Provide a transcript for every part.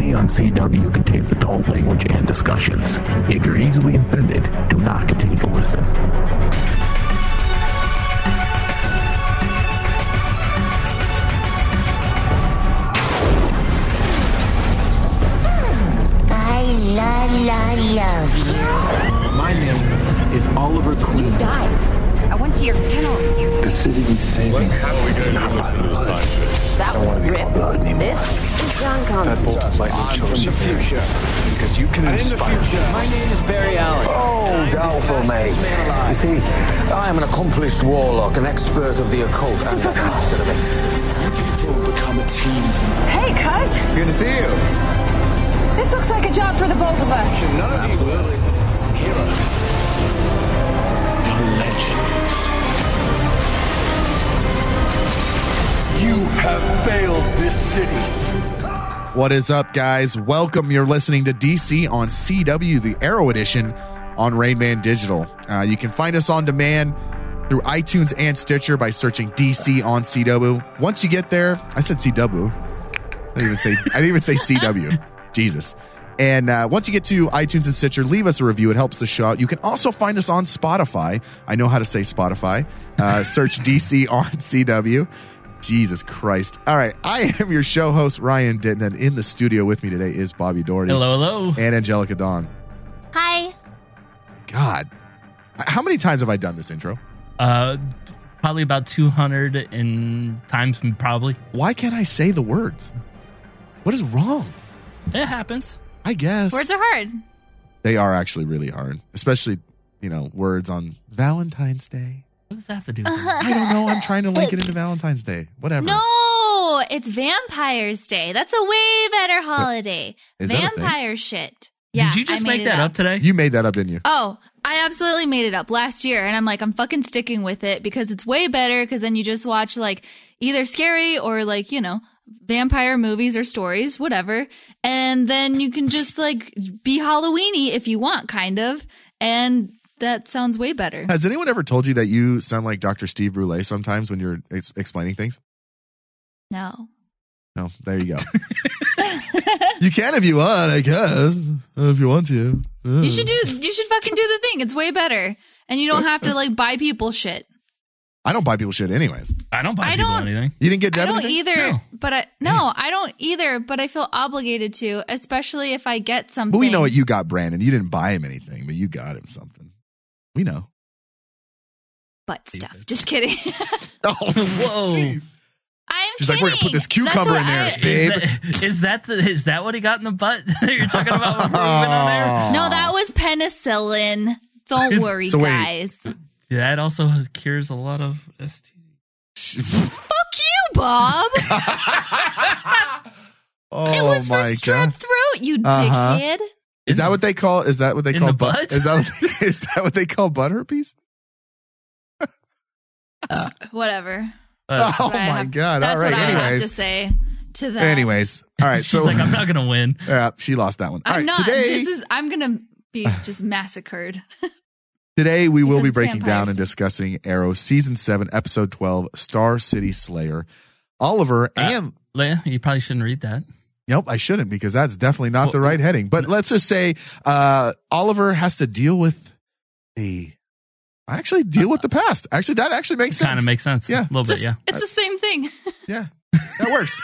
DC on CW contains adult language and discussions. If you're easily offended, do not continue to listen. I love you. My name is Oliver Queen. You died. I went to your funeral. The city needs saving. What happened to the time shift? That was RIP. This is John Constable. I'm from the future. Because you can inspire. In the future. My name is Barry Allen. Oh, doubtful, mate. You see, I am an accomplished warlock, an expert of the occult. I'm the master of it. You people become a team. Hey, cuz. It's good to see you. This looks like a job for the both of us. Absolutely. Heroes. You're legends. You have failed this city. What is up, guys? Welcome. You're listening to DC on CW, the Arrow edition on Rain Man Digital. You can find us on demand through iTunes and Stitcher by searching DC on CW. Once you get there, I said CW. I didn't even say CW. Jesus. And once you get to iTunes and Stitcher, leave us a review. It helps the show out. You can also find us on Spotify. I know how to say Spotify. Search DC on CW. Jesus Christ. All right. I am your show host, Ryan Denton. And in the studio with me today is Bobby Doherty. Hello, hello. And Angelica Dawn. Hi. God. How many times have I done this intro? Probably about 200 times, probably. Why can't I say the words? What is wrong? It happens. I guess. Words are hard. They are actually really hard. Especially, words on Valentine's Day. What does that have to do with it? I don't know. I'm trying to link it into Valentine's Day. Whatever. No, it's Vampires Day. That's a way better holiday. Is Vampire shit. Yeah, did you just make that up today? You made that up, didn't you? Oh, I absolutely made it up last year. And I'm like, I'm fucking sticking with it because it's way better because then you just watch like either scary or like, vampire movies or stories, whatever. And then you can just like be Halloweeny if you want, kind of. And that sounds way better. Has anyone ever told you that you sound like Dr. Steve Brule sometimes when you're explaining things? No. No, there you go. You can if you want, I guess. If you want to. You should fucking do the thing. It's way better. And you don't have to like buy people shit. I don't buy people shit anyways. I don't buy people anything. You didn't get Deb anything? I don't either, but I feel obligated to, especially if I get something. But we know what you got, Brandon. You didn't buy him anything, but you got him something. We know. Butt stuff. Stupid. Just kidding. Oh, whoa. Jeez. She's kidding. Like, we're going to put this cucumber in there, babe. Is that what he got in the butt that you're talking about? With Ruben in there? No, that was penicillin. Don't worry, guys. Yeah, that also cures a lot of STDs. Fuck you, Bob. It was for strep throat, you dickhead. Is that what they call butt? Is that what they call butt herpes? Whatever. Oh my god! All right. Anyways, I have to say to that. Anyways, all right. So she's like, I'm not gonna win. Yeah, she lost that one. All right, not today. I'm gonna be just massacred. Today, we will be breaking down and discussing Arrow Season 7, Episode 12, Star City Slayer. Oliver and... Leia, you probably shouldn't read that. Nope, I shouldn't because that's definitely not the right heading. But let's just say Oliver has to deal with with the past. Actually, that actually makes sense. Kind of makes sense. Yeah. A little bit, yeah. It's the same thing. Yeah. That works.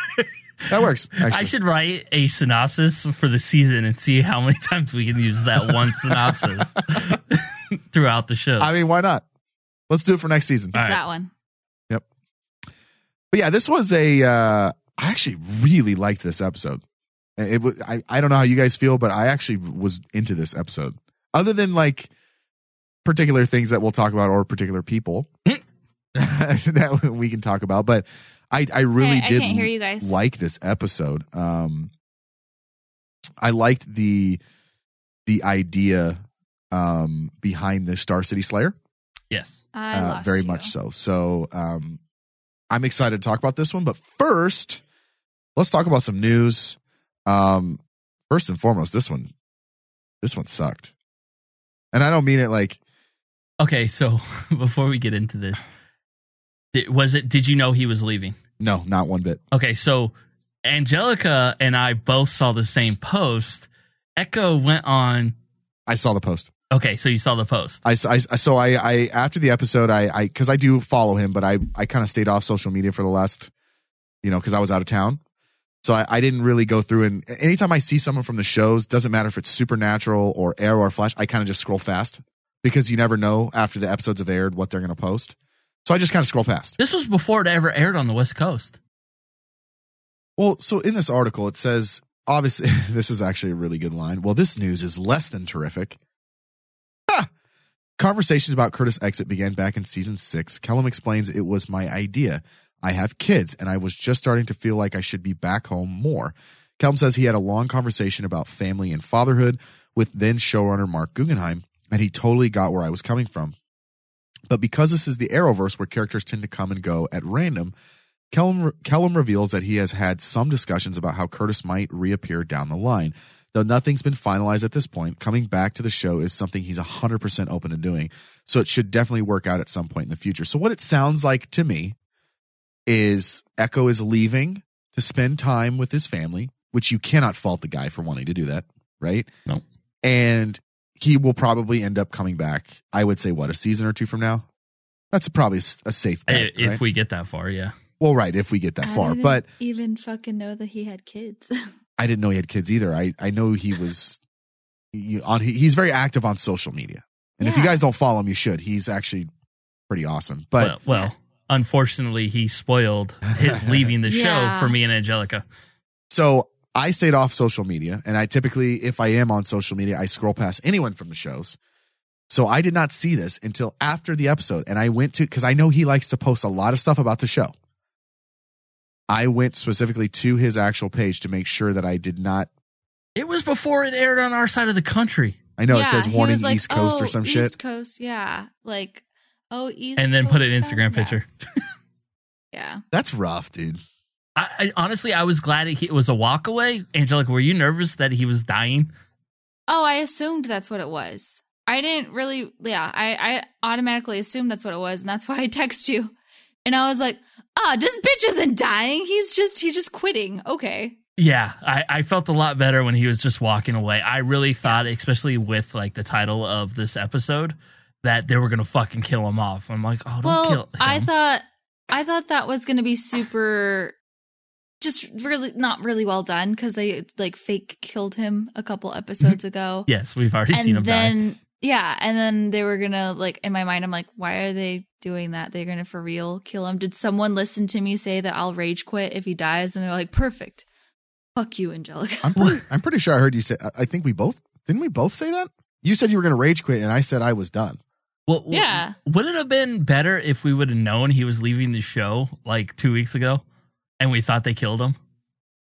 That works. Actually. I should write a synopsis for the season and see how many times we can use that one synopsis. Throughout the show. I mean, why not? Let's do it for next season. Right. That one. Yep. But yeah, this was I actually really liked this episode. I don't know how you guys feel, but I actually was into this episode. Other than like particular things that we'll talk about or particular people that we can talk about. But I really did like this episode. I liked the idea behind the Star City Slayer. Yes. Very much so. So I'm excited to talk about this one. But first, let's talk about some news. First and foremost, this one sucked. And I don't mean it like... Okay, so before we get into this, did you know he was leaving? No, not one bit. Okay, so Angelica and I both saw the same post. Echo went on. I saw the post. Okay, so you saw the post. I after the episode, I because I do follow him, but I kind of stayed off social media for the last, because I was out of town. So I didn't really go through, and anytime I see someone from the shows, doesn't matter if it's Supernatural or Arrow or Flash, I kind of just scroll fast because you never know after the episodes have aired what they're going to post. So I just kind of scroll past. This was before it ever aired on the West Coast. Well, so in this article, it says, obviously, this is actually a really good line. Well, this news is less than terrific. Ha! Conversations about Curtis' exit began back in season 6. Kellum explains it was my idea. I have kids, and I was just starting to feel like I should be back home more. Kellum says he had a long conversation about family and fatherhood with then showrunner Mark Guggenheim, and he totally got where I was coming from. But because this is the Arrowverse where characters tend to come and go at random, Kellum reveals that he has had some discussions about how Curtis might reappear down the line. Though nothing's been finalized at this point, coming back to the show is something he's 100% open to doing, so it should definitely work out at some point in the future. So what it sounds like to me is Echo is leaving to spend time with his family, which you cannot fault the guy for wanting to do that, right? No. And he will probably end up coming back, I would say, a season or two from now? That's probably a safe bet, if right? we get that far, yeah. Well, right, if we get that far. But I didn't even fucking know that he had kids. I didn't know he had kids either. I know he was he's very active on social media. And if you guys don't follow him, you should. He's actually pretty awesome. But well, unfortunately, he spoiled his leaving the show for me and Angelica. So I stayed off social media, and I typically, if I am on social media, I scroll past anyone from the shows. So I did not see this until after the episode. And I went to, because I know he likes to post a lot of stuff about the show. I went specifically to his actual page to make sure that I did not. It was before it aired on our side of the country. I know it says warning East Coast or some shit. East Coast, yeah. Like, East Coast. And then put an Instagram picture. Yeah. That's rough, dude. I honestly, I was glad it was a walk away. Angelica, were you nervous that he was dying? Oh, I assumed that's what it was. I didn't really. Yeah, I automatically assumed that's what it was. And that's why I text you. And I was like, this bitch isn't dying. He's just quitting. Okay. Yeah. I felt a lot better when he was just walking away. I really thought, especially with like the title of this episode, that they were going to fucking kill him off. I'm like, kill him. I thought that was going to be super, just really not really well done because they like fake killed him a couple episodes ago. Yes. We've already seen him die. Yeah, and then they were going to, like, in my mind, I'm like, why are they doing that? They're going to for real kill him? Did someone listen to me say that I'll rage quit if he dies? And they're like, perfect. Fuck you, Angelica. I'm pretty sure I heard you say, I think we both, didn't we both say that? You said you were going to rage quit, and I said I was done. Well, yeah. Would it have been better if we would have known he was leaving the show, like, 2 weeks ago, and we thought they killed him?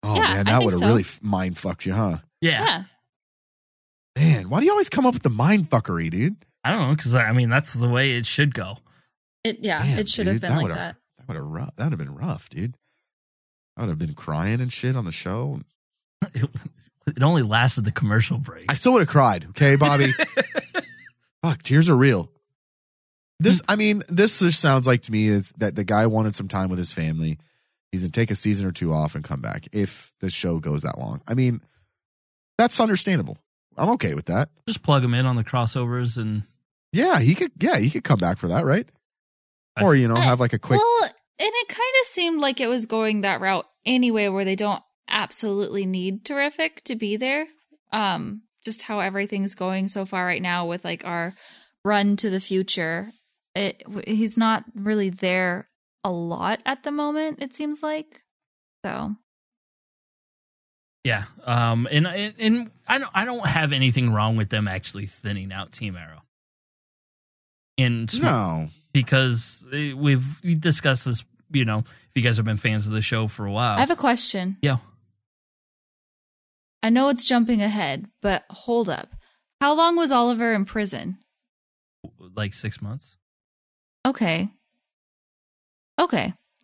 Oh, yeah, man, that would have really mind-fucked you, huh? Yeah. Man, why do you always come up with the mind fuckery, dude? I don't know, because I mean that's the way it should go. It should have been like that. That would have been rough, dude. I would have been crying and shit on the show. It only lasted the commercial break. I still would have cried. Okay, Bobby. Fuck, tears are real. This just sounds like to me is that the guy wanted some time with his family. He's gonna take a season or two off and come back if the show goes that long. I mean, that's understandable. I'm okay with that. Just plug him in on the crossovers and he could come back for that, right? Or have like a quick. Well, and it kind of seemed like it was going that route anyway, where they don't absolutely need Terrific to be there. Just how everything's going so far right now with like our run to the future, he's not really there a lot at the moment. It seems like so. Yeah, and I don't have anything wrong with them actually thinning out Team Arrow. Because we discussed this, if you guys have been fans of the show for a while. I have a question. Yeah. I know it's jumping ahead, but hold up. How long was Oliver in prison? Like 6 months. Okay.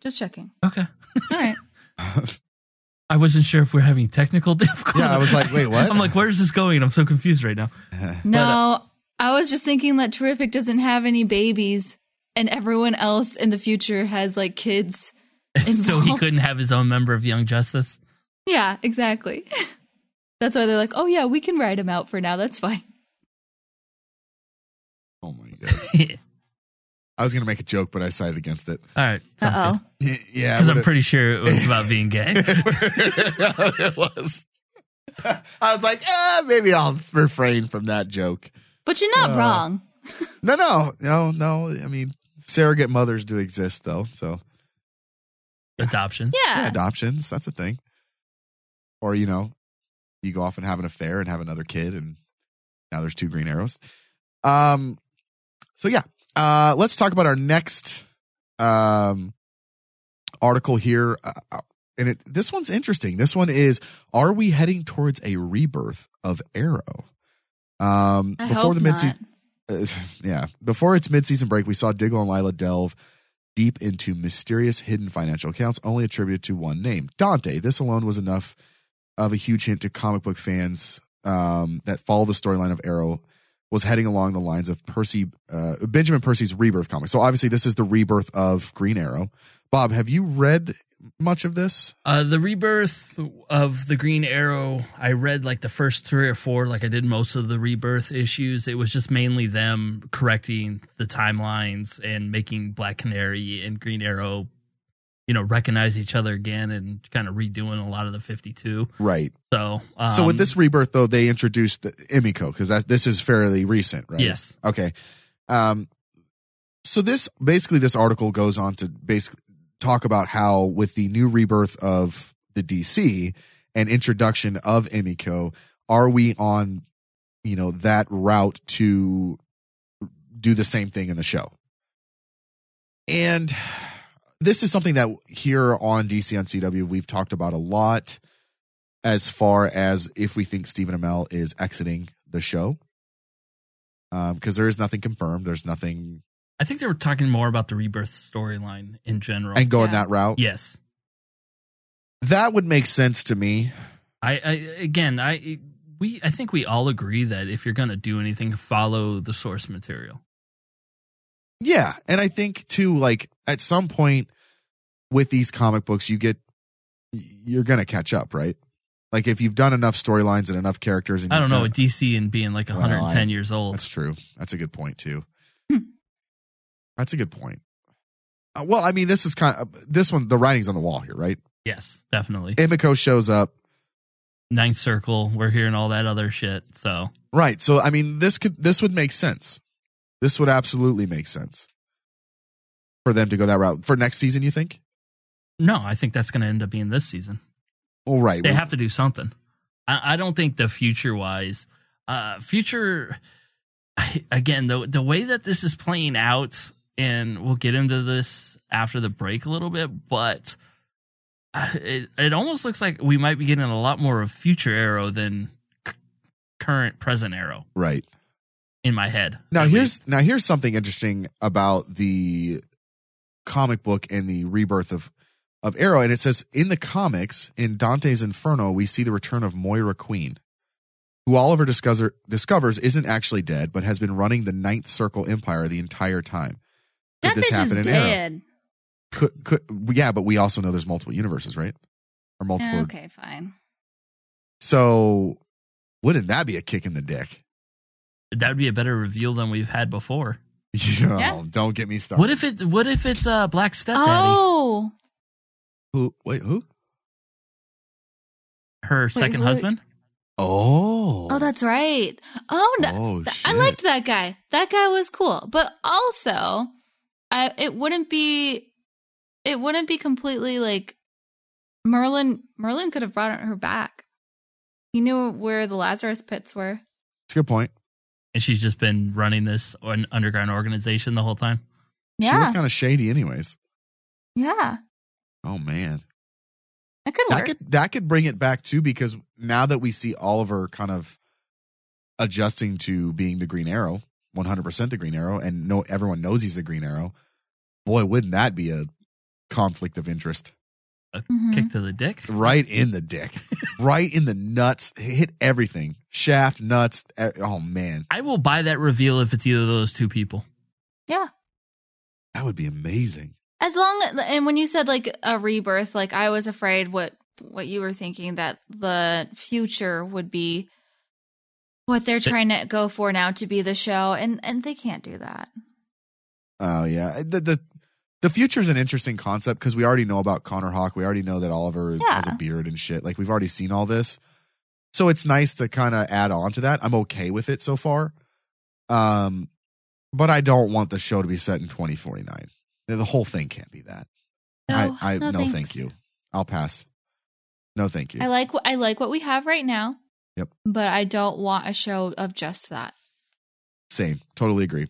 Just checking. Okay. All right. I wasn't sure if we're having technical difficulties. Yeah, I was like, wait, what? I'm like, where's this going? I'm so confused right now. No, I was just thinking that Terrific doesn't have any babies and everyone else in the future has like kids involved. So he couldn't have his own member of Young Justice? Yeah, exactly. That's why they're like, oh yeah, we can write him out for now. That's fine. Oh my God. I was going to make a joke, but I sided against it. All right. Sounds good. Yeah. Because I'm pretty sure it was about being gay. It was. I was like, maybe I'll refrain from that joke. But you're not wrong. No. I mean, surrogate mothers do exist, though. So adoptions. Yeah, adoptions. That's a thing. Or, you know, you go off and have an affair and have another kid, and now there's 2 Green Arrows. So, yeah. Let's talk about our next article here. And this one's interesting. This one is, are we heading towards a rebirth of Arrow? I before hope the midseason, yeah, before its midseason break, we saw Diggle and Lila delve deep into mysterious hidden financial accounts only attributed to one name, Dante. This alone was enough of a huge hint to comic book fans that follow the storyline of Arrow was heading along the lines of Benjamin Percy's Rebirth comic. So obviously this is the rebirth of Green Arrow. Bob, have you read much of this? The rebirth of the Green Arrow, I read like the first 3 or 4, like I did most of the rebirth issues. It was just mainly them correcting the timelines and making Black Canary and Green Arrow, you know, recognize each other again and kind of redoing a lot of the 52. Right. So so with this rebirth, though, they introduced the Emiko, because this is fairly recent, right? Yes. Okay. So this article goes on to basically talk about how with the new rebirth of the DC and introduction of Emiko, are we on, you know, that route to do the same thing in the show? And this is something that here on DC on CW we've talked about a lot as far as if we think Stephen Amell is exiting the show. Because there is nothing confirmed. There's nothing. I think they were talking more about the rebirth storyline in general. And going that route? Yes. That would make sense to me. I think we all agree that if you're going to do anything, follow the source material. Yeah, and I think too, like at some point with these comic books, you're gonna catch up, right? Like if you've done enough storylines and enough characters, and I don't know with DC and being like 110 years old. That's true. That's a good point too. That's a good point. Well, I mean, this is kind of this one. The writing's on the wall here, right? Yes, definitely. Emiko shows up. Ninth Circle. We're hearing all that other shit. So right. So I mean, this would make sense. This would absolutely make sense for them to go that route. For next season, you think? No, I think that's going to end up being this season. All right. They have to do something. I don't think the future-wise... the way that this is playing out, and we'll get into this after the break a little bit, but it almost looks like we might be getting a lot more of future Arrow than current, present Arrow. Right. In my head. Now here's something interesting about the comic book and the rebirth of Arrow. And it says in the comics, in Dante's Inferno, we see the return of Moira Queen, who Oliver discovers isn't actually dead, but has been running the Ninth Circle Empire the entire time. Did this happen in dead. Arrow? Yeah, but we also know there's multiple universes, right? Or multiple. Okay, fine. So wouldn't that be a kick in the dick? That would be a better reveal than we've had before. Yeah. Don't get me started. What if it's Black Stepdaddy? Oh. Who? Her second husband? Oh, that's right. I liked that guy. That guy was cool. But also, it wouldn't be completely like Merlin. Merlin could have brought her back. He knew where the Lazarus pits were. That's a good point. And she's just been running this underground organization the whole time. Yeah. She was kind of shady anyways. Yeah. Oh, man. That could work. That could bring it back, too, because now that we see Oliver kind of adjusting to being the Green Arrow, 100% the Green Arrow, and everyone knows he's the Green Arrow, boy, wouldn't that be a conflict of interest? A kick to the dick? Right in the dick. Right in the nuts. Hit everything. Shaft, nuts. Oh, man. I will buy that reveal if it's either of those two people. Yeah. That would be amazing. And when you said like a rebirth, like I was afraid what what you were thinking, that the future would be what they're trying to go for now to be the show, and they can't do that. Oh, yeah. The future is an interesting concept because we already know about Connor Hawke. We already know that Oliver has a beard and shit. Like, we've already seen all this. So it's nice to kind of add on to that. I'm okay with it so far. But I don't want the show to be set in 2049. The whole thing can't be that. No, thank you. I'll pass. No, thank you. I like what we have right now. Yep. But I don't want a show of just that. Same. Totally agree.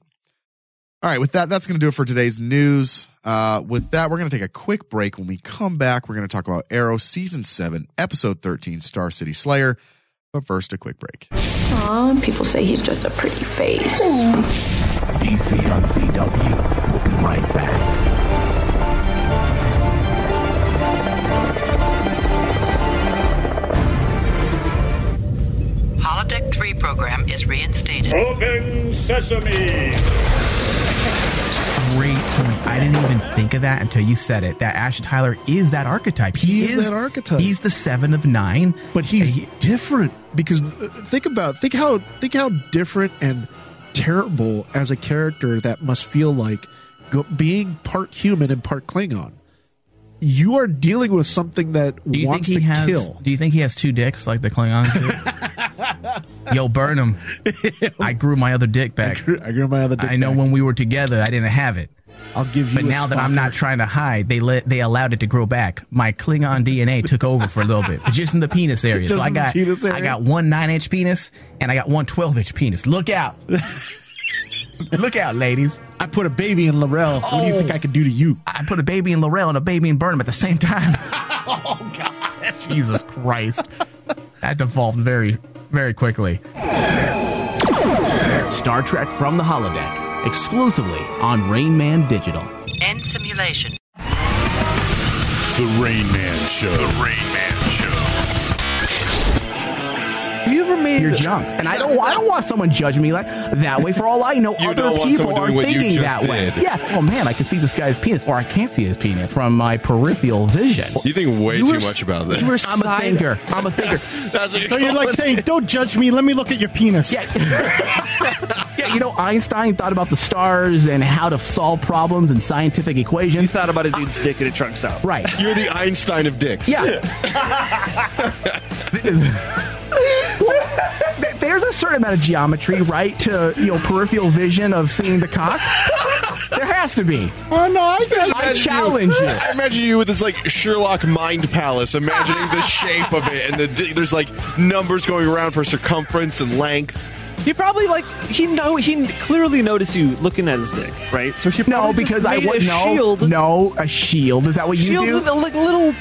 All right, with that, that's going to do it for today's news. With that, we're going to take a quick break. When we come back, we're going to talk about Arrow Season 7, Episode 13, Star City Slayer. But first, a quick break. Aw, people say he's just a pretty face. DC on CW. We'll be right back. Holodeck 3 program is reinstated. Open sesame! Great point. I didn't even think of that until you said it. That Ash Tyler is that archetype. He is that archetype. He's the 7 of 9, but he's different because think how different and terrible as a character that must feel like being part human and part Klingon. You are dealing with something that wants to kill. Do you think he has two dicks like the Klingon do? Yo, burn him. I grew my other dick back. I know when we were together, I didn't have it. I'll give you But now sponsor. That I'm not trying to hide, they allowed it to grow back. My Klingon DNA took over for a little bit, but just in the penis area. So I got one 9-inch penis, and I got one 12-inch penis. Look out. Look out, ladies. I put a baby in Laurel. Oh. What do you think I could do to you? I put a baby in Laurel and a baby in Burnham at the same time. Oh, God. Jesus Christ. That devolved very, very quickly. Star Trek from the Holodeck. Exclusively on Rain Man Digital. End simulation. The Rain Man Show. The Rain Man Show. Have you ever made your junk? And I don't want someone judging me like that way. For all I know, other people are thinking that way. Yeah. Oh man, I can see this guy's penis, or I can't see his penis from my peripheral vision. You think way too much about that. I'm a thinker. So you're like saying, "Don't judge me. Let me look at your penis." Yeah. Yeah. You know, Einstein thought about the stars and how to solve problems and scientific equations. He thought about a dude's dick in a trunk style. Right. You're the Einstein of dicks. Yeah. There's a certain amount of geometry, right, to peripheral vision of seeing the cock. There has to be. Oh no, I challenge you. I imagine you with this like Sherlock mind palace, imagining the shape of it, and there's like numbers going around for circumference and length. He probably he clearly noticed you looking at his dick, right? So he probably shield. No, a shield. Is that what you do? Shield with a little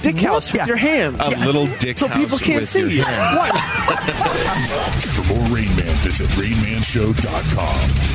dick house with your hand. A little dick house. So people can't see you. For more Rain Man, visit RainManShow.com.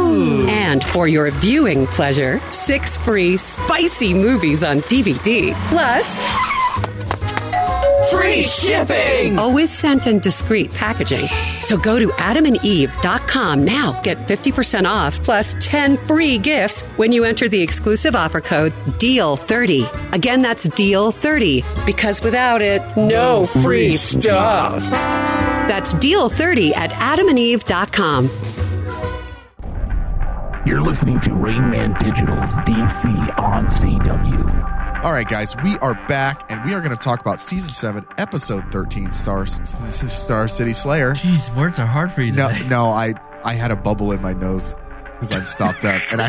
And for your viewing pleasure, 6 free spicy movies on DVD, plus free shipping! Always sent in discreet packaging. So go to adamandeve.com now. Get 50% off plus 10 free gifts when you enter the exclusive offer code DEAL30. Again, that's DEAL30, because without it, no free stuff. That's DEAL30 at adamandeve.com. You're listening to Rain Man Digital's DC on CW. All right, guys, we are back, and we are going to talk about Season 7, Episode 13, Star City Slayer. Jeez, words are hard for you today. No, I had a bubble in my nose because I'm stopped up, and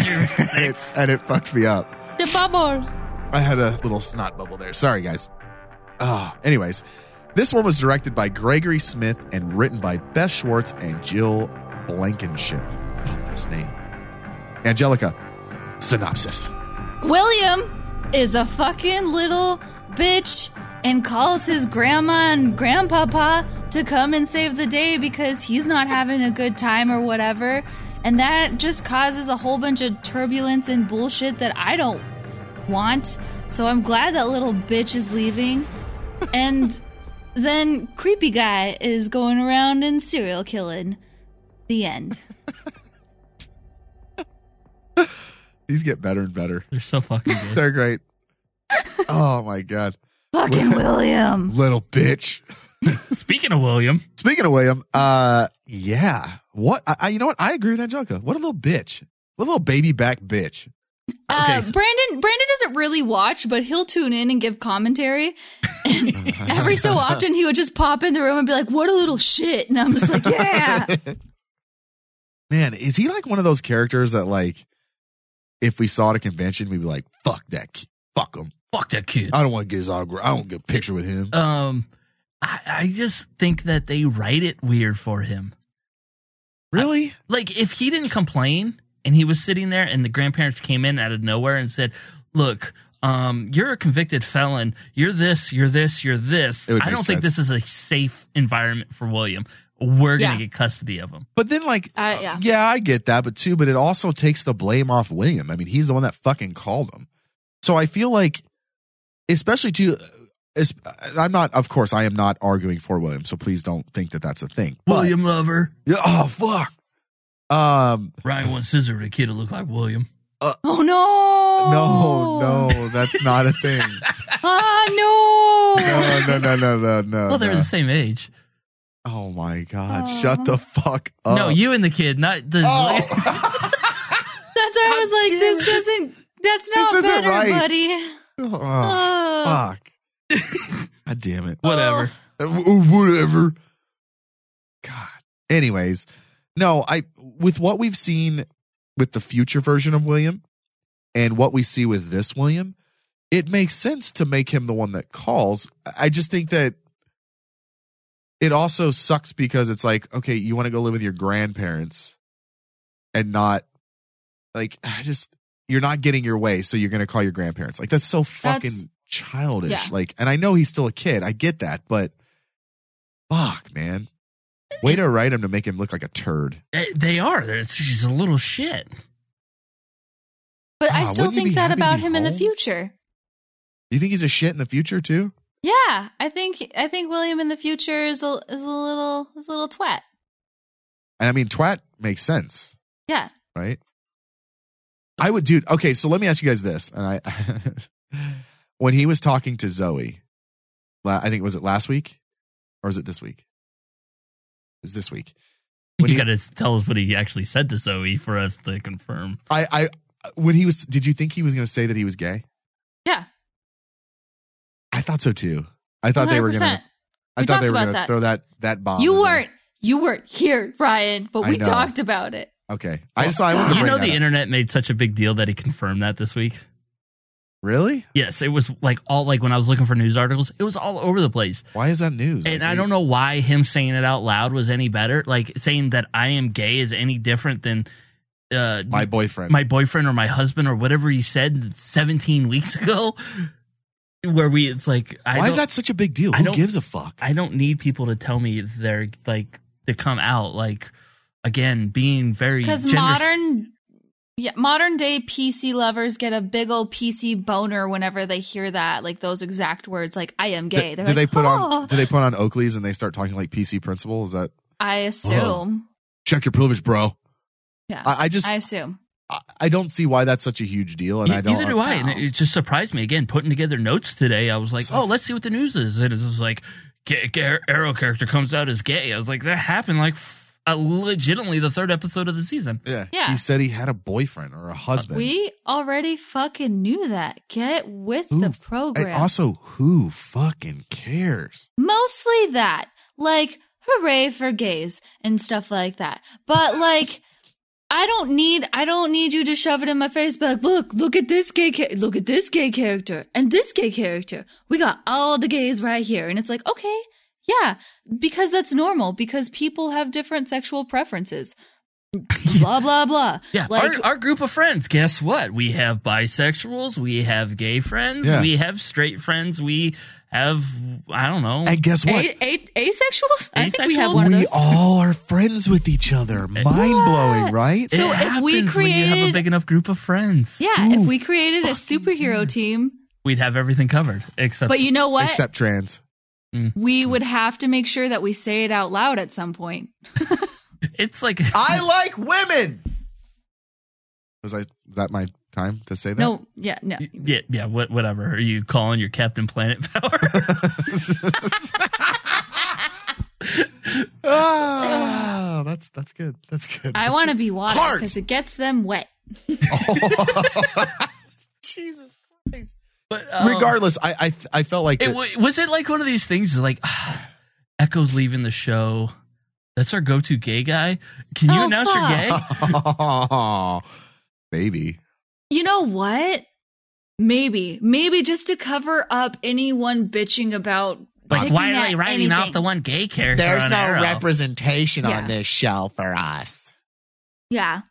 it fucked me up. The bubble. I had a little snot bubble there. Sorry, guys. Anyways, this one was directed by Gregory Smith and written by Beth Schwartz and Jill Blankenship. What a last name. Angelica, synopsis. William is a fucking little bitch and calls his grandma and grandpapa to come and save the day because he's not having a good time or whatever. And that just causes a whole bunch of turbulence and bullshit that I don't want. So I'm glad that little bitch is leaving. And then creepy guy is going around and serial killing. The end. These get better and better. They're so fucking good. They're great. Oh my God. Fucking William. Little bitch. Speaking of William, yeah. What? You know what? I agree with Angelica. What a little bitch. What a little baby back bitch. Okay, so. Brandon doesn't really watch, but he'll tune in and give commentary. And every so often, he would just pop in the room and be like, what a little shit. And I'm just like, yeah. Man, is he like one of those characters that like, if we saw at a convention, we'd be like, fuck that kid. Fuck him. Fuck that kid. I don't want to get his autograph. I don't get a picture with him. I just think that they write it weird for him. Really? Like, if he didn't complain and he was sitting there and the grandparents came in out of nowhere and said, look, you're a convicted felon. You're this, you're this, you're this. I don't think this is a safe environment for William. We're going to get custody of him. But then, like, yeah, I get that. But it also takes the blame off William. I mean, he's the one that fucking called him. So I feel like, especially to... I am not arguing for William, so please don't think that that's a thing. But, William Lover. Yeah, oh, fuck. Ryan wants scissor to a kid to look like William. Oh, no. No, that's not a thing. No. Well, they're the same age. Oh, my God. Shut the fuck up. No, you and the kid, not the... Oh. That's why I was like, this doesn't... That's not this better, right. Buddy. Oh, fuck. God damn it. Whatever. Whatever. God. Anyways, no, with what we've seen with the future version of William and what we see with this William, it makes sense to make him the one that calls. I just think that it also sucks because it's like, okay, you want to go live with your grandparents and not like, you're not getting your way. So you're going to call your grandparents. Like, that's so fucking... childish, yeah. Like, and I know he's still a kid, I get that, but fuck, man, way to write him to make him look like a turd. They are. It's just a little shit. But I still think that about him in the future. You think he's a shit in the future too? Yeah, I think William in the future is a little twat. And I mean, twat makes sense. Yeah. Right. I would, dude. Okay, so let me ask you guys this, and I. When he was talking to Zoe, I think, was it last week or is it this week? It was this week. You got to tell us what he actually said to Zoe for us to confirm. When he was, did you think he was going to say that he was gay? Yeah. I thought so too. I thought 100%. they were going to throw that bomb. You weren't here, Brian, but we talked about it. Okay. The internet made such a big deal that he confirmed that this week. Really? Yes, it was like when I was looking for news articles, it was all over the place. Why is that news? And I don't know why him saying it out loud was any better. Like saying that I am gay is any different than my boyfriend or my husband or whatever he said 17 weeks ago. Why is that such a big deal? Who gives a fuck? I don't need people to tell me they're like to come out. Like again, being very modern day PC lovers get a big old PC boner whenever they hear that, like those exact words, like I am gay. Do they put on Oakleys and they start talking like PC principal? Is that? I assume. Check your privilege, bro. Yeah, I assume. I don't see why that's such a huge deal, and I don't. Neither do I. And it just surprised me again. Putting together notes today, I was like, let's see what the news is. And it was like, Arrow character comes out as gay. I was like, that happened like. Legitimately the third episode of the season. Yeah. He said he had a boyfriend or a husband. We already fucking knew that. Get with the program. And also, who fucking cares? Mostly that. Like, hooray for gays and stuff like that. But like, I don't need you to shove it in my face. But like, look at this gay character. Look at this gay character and this gay character. We got all the gays right here. And it's like, okay. Yeah, because that's normal, because people have different sexual preferences. blah, blah, blah. Yeah, like, our group of friends, guess what? We have bisexuals, we have gay friends, we have straight friends, we have, I don't know. And guess what? Asexuals? I think we have one of those. We all are friends with each other. Mind-blowing, right? So if we created... when you have a big enough group of friends. Yeah, if we created a superhero team... we'd have everything covered, except... but you know what? Except trans. We would have to make sure that we say it out loud at some point. It's like... I like women! Was that my time to say that? No, yeah, no. Yeah, whatever. Are you calling your Captain Planet power? Oh, that's good. That's good. I want to be water because it gets them wet. Oh. Jesus Christ. But, regardless, I felt like... was it like one of these things like, Echo's leaving the show... that's our go-to gay guy. Can you announce you're gay? Oh, maybe. You know what? Maybe. Maybe just to cover up anyone bitching about... like, why are they writing off the one gay character? There's no Arrow representation on this show for us. Yeah.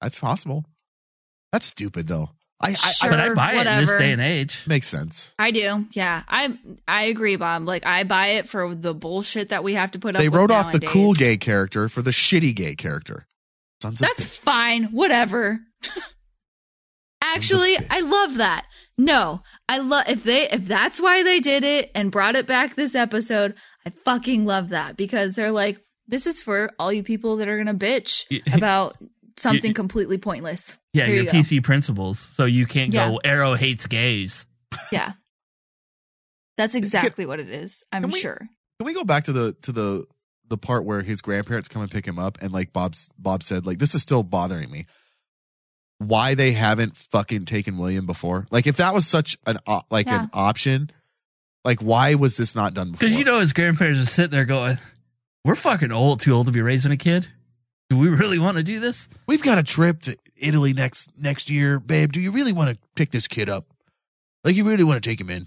That's possible. That's stupid, though. I buy it in this day and age. Makes sense. I do. Yeah. I agree, Bob. Like, I buy it for the bullshit that we have to put up with. They wrote off the cool gay character for the shitty gay character. That's fine. Whatever. Actually, I love that. No, I love if that's why they did it and brought it back this episode, I fucking love that because they're like, this is for all you people that are going to bitch about something completely pointless. Yeah, your PC principles. So you can't go, Arrow hates gays. Yeah. That's exactly what it is, I'm sure. Can we go back to the part where his grandparents come and pick him up and like Bob said, like, this is still bothering me. Why they haven't fucking taken William before? Like, if that was such an option, like, why was this not done before? Because you know his grandparents are sitting there going, we're fucking too old to be raising a kid. Do we really want to do this? We've got a trip to Italy next year, babe. Do you really want to pick this kid up? Like, you really want to take him in?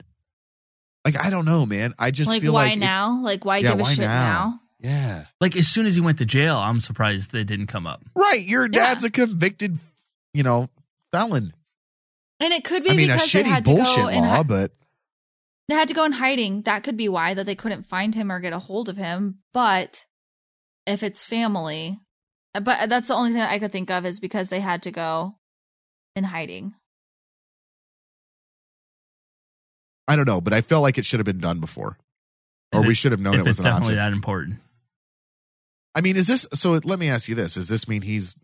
Like, I don't know, man. I just feel like... why now? Like, why give a shit now? Yeah. Like, as soon as he went to jail, I'm surprised they didn't come up. Right. Your dad's a convicted, felon. And it could be because they had to go... a shitty bullshit law, but... they had to go in hiding. That could be why, that they couldn't find him or get a hold of him. But if it's family... but that's the only thing that I could think of is because they had to go in hiding. I don't know, but I felt like it should have been done before. Or we should have known it was an option. It's definitely that important. I mean, is this... so let me ask you this. Does this mean he's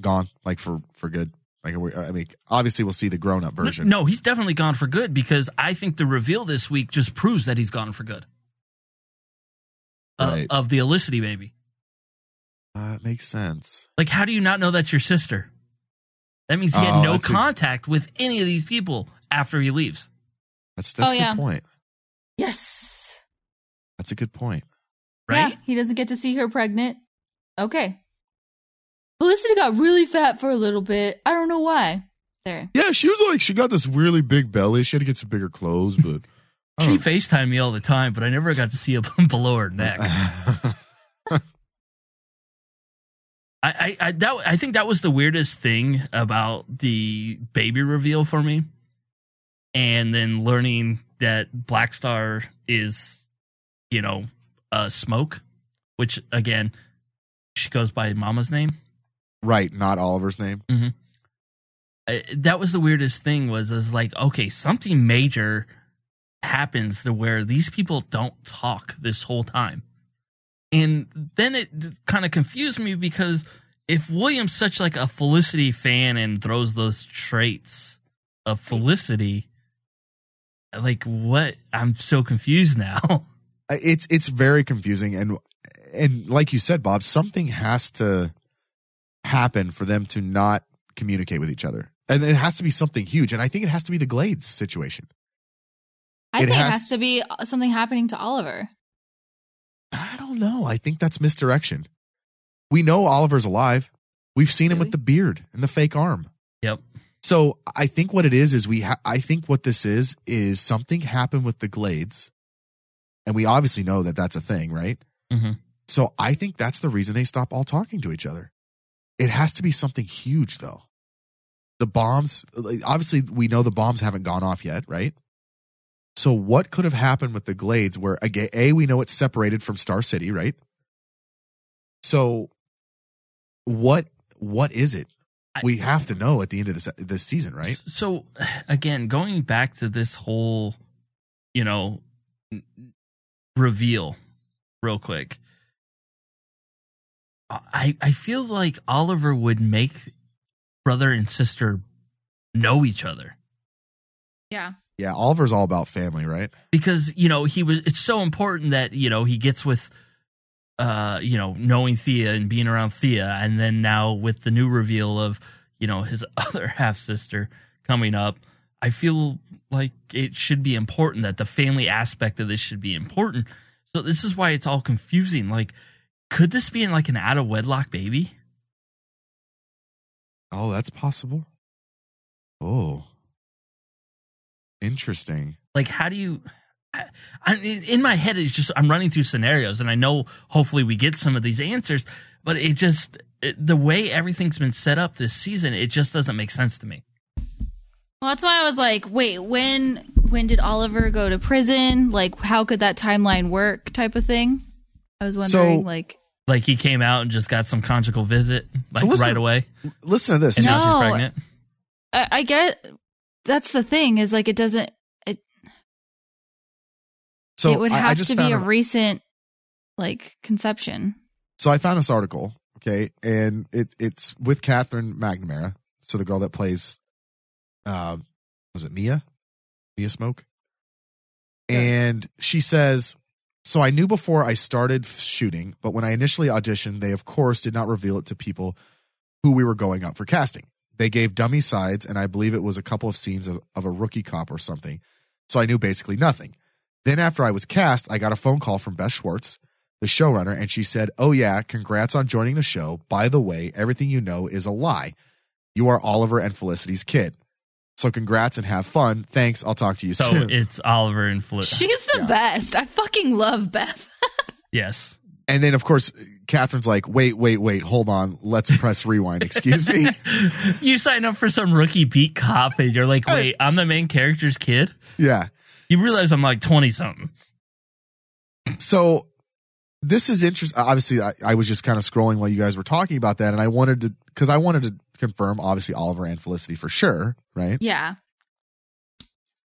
gone, like, for good? Like, obviously we'll see the grown-up version. No, he's definitely gone for good because I think the reveal this week just proves that he's gone for good. Right. Of the Elicity baby. It makes sense. Like, how do you not know that's your sister? That means he had no contact with any of these people after he leaves. That's a good point. Yes. That's a good point. Right? Yeah, he doesn't get to see her pregnant. Okay. Felicity got really fat for a little bit. I don't know why. There. Yeah, she was like, she got this really big belly. She had to get some bigger clothes, but... she FaceTimed me all the time, but I never got to see up below her neck. I think that was the weirdest thing about the baby reveal for me. And then learning that Black Star is, Smoke, which, again, she goes by Mama's name. Right, not Oliver's name. Mm-hmm. That was the weirdest thing was like, okay, something major happens to where these people don't talk this whole time. And then it kind of confused me because if William's such like a Felicity fan and throws those traits of Felicity, like what? I'm so confused now. It's very confusing. And like you said, Bob, something has to happen for them to not communicate with each other. And it has to be something huge. And I think it has to be the Glades situation. I think it has to be something happening to Oliver. I don't know. I think that's misdirection. We know Oliver's alive. We've seen him with the beard and the fake arm. Yep. So I think what it is I think what this is something happened with the Glades. And we obviously know that that's a thing, right? Mm-hmm. So I think that's the reason they stop all talking to each other. It has to be something huge, though. The bombs, obviously, we know the bombs haven't gone off yet, right? So what could have happened with the Glades where, A, we know it's separated from Star City, right? So what is it? We have to know at the end of this season, right? So, again, going back to this whole, reveal real quick. I feel like Oliver would make brother and sister know each other. Yeah. Yeah, Oliver's all about family, right? Because, it's so important that, he gets with knowing Thea and being around Thea, and then now with the new reveal of, his other half sister coming up, I feel like it should be important, that the family aspect of this should be important. So this is why it's all confusing. Like, could this be in an out of wedlock baby? Oh, that's possible. Oh, interesting. Like, how do you? I in my head, it's just I'm running through scenarios, and I know hopefully we get some of these answers, but it just the way everything's been set up this season, it just doesn't make sense to me. Well, that's why I was like, wait, when did Oliver go to prison? Like, how could that timeline work? Type of thing. I was wondering, like he came out and just got some conjugal visit right away. Listen to this. And now she's pregnant. I get that's the thing is it doesn't. So it would have to be a recent conception. So I found this article, okay, and it's with Catherine McNamara, so the girl that plays, was it Mia? Mia Smoke? Yeah. And she says, so I knew before I started shooting, but when I initially auditioned, they of course did not reveal it to people who we were going up for casting. They gave dummy sides, and I believe it was a couple of scenes of a rookie cop or something. So I knew basically nothing. Then after I was cast, I got a phone call from Beth Schwartz, the showrunner, and she said, oh yeah, congrats on joining the show. By the way, everything you know is a lie. You are Oliver and Felicity's kid. So congrats and have fun. Thanks. I'll talk to you soon. So it's Oliver and Felicity. She's the best. I fucking love Beth. Yes. And then, of course, Catherine's like, wait, hold on. Let's press rewind. Excuse me. You sign up for some rookie beat cop and you're like, wait, I'm the main character's kid? Yeah. You realize I'm 20-something. So this is interesting. Obviously, I was just kind of scrolling while you guys were talking about that, and I wanted to confirm, obviously, Oliver and Felicity for sure, right? Yeah.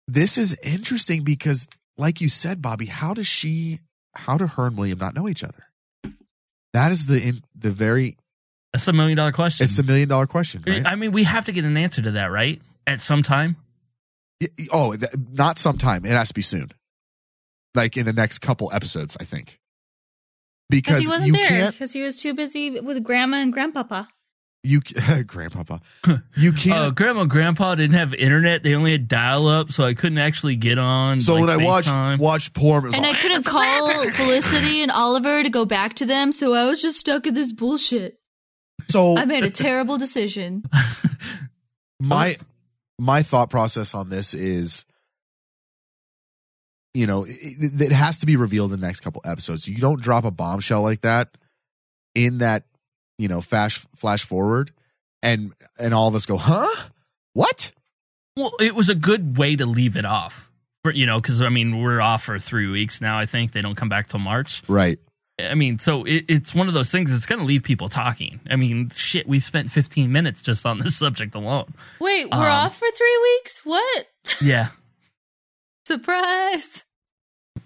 This is interesting because, like you said, Bobby, how do her and William not know each other? That is that's a $1 million question. It's a $1 million question, right? I mean, we have to get an answer to that, right? At some time. Oh, not sometime. It has to be soon. In the next couple episodes, I think. Because he wasn't there. Because he was too busy with Grandma and Grandpapa. Grandpapa. You can't. Grandma and Grandpa didn't have internet. They only had dial-up, so I couldn't actually get on. So when I watched porn, and I couldn't call Felicity and Oliver to go back to them, so I was just stuck in this bullshit. So I made a terrible decision. My thought process on this is, it has to be revealed in the next couple episodes. You don't drop a bombshell like that in that, flash forward and all of us go, huh? What? Well, it was a good way to leave it off, because, we're off for 3 weeks now. I think they don't come back till March. Right. So it's one of those things that's going to leave people talking. Shit, we've spent 15 minutes just on this subject alone. Wait, we're off for 3 weeks? What? Yeah. Surprise.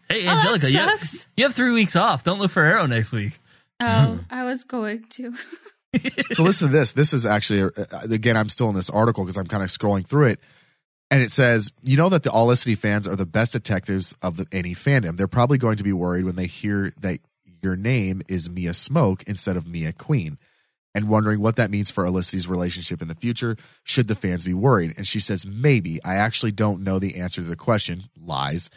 Hey, Angelica, that sucks. You have 3 weeks off. Don't look for Arrow next week. Oh, I was going to. So listen to this. This is actually, again, I'm still in this article because I'm kind of scrolling through it. And it says, that the Olicity fans are the best detectives of any fandom. They're probably going to be worried when they hear that your name is Mia Smoke instead of Mia Queen, and wondering what that means for Felicity's relationship in the future. Should the fans be worried? And she says, maybe. I actually don't know the answer to the question, lies,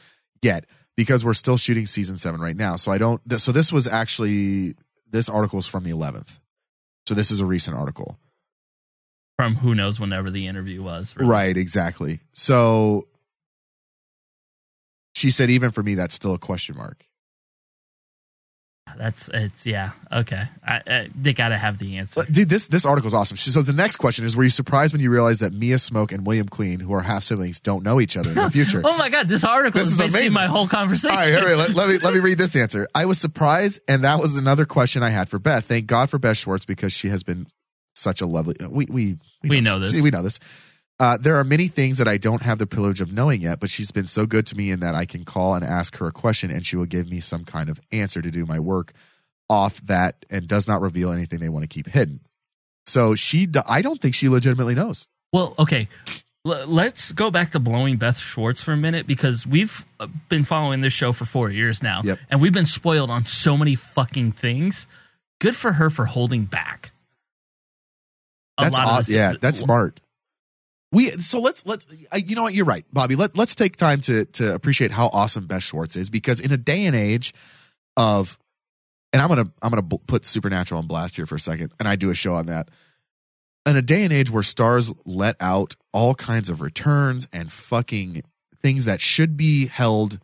yet, because we're still shooting season 7 right now. So I don't. So this was actually, this article is from the 11th. So this is a recent article. From who knows whenever the interview was. Really. Right, exactly. So she said, even for me, that's still a question mark. Okay. They gotta have the answer. Dude, this article is awesome. So the next question is: were you surprised when you realized that Mia Smoke and William Queen, who are half siblings, don't know each other in the future? Oh my god, this article is basically my whole conversation. All right, hurry, let me read this answer. I was surprised, and that was another question I had for Beth. Thank God for Beth Schwartz, because she has been such a lovely. We know this. There are many things that I don't have the privilege of knowing yet, but she's been so good to me in that I can call and ask her a question and she will give me some kind of answer to do my work off that and does not reveal anything they want to keep hidden. So I don't think she legitimately knows. Well, okay. Let's go back to blowing Beth Schwartz for a minute, because we've been following this show for 4 years now. Yep. And we've been spoiled on so many fucking things. Good for her for holding back. That's smart. You know what, you're right, Bobby. Let's take time to appreciate how awesome Beth Schwartz is, because in a day and age of, and I'm gonna put Supernatural on blast here for a second, and I do a show on that. In a day and age where stars let out all kinds of returns and fucking things that should be held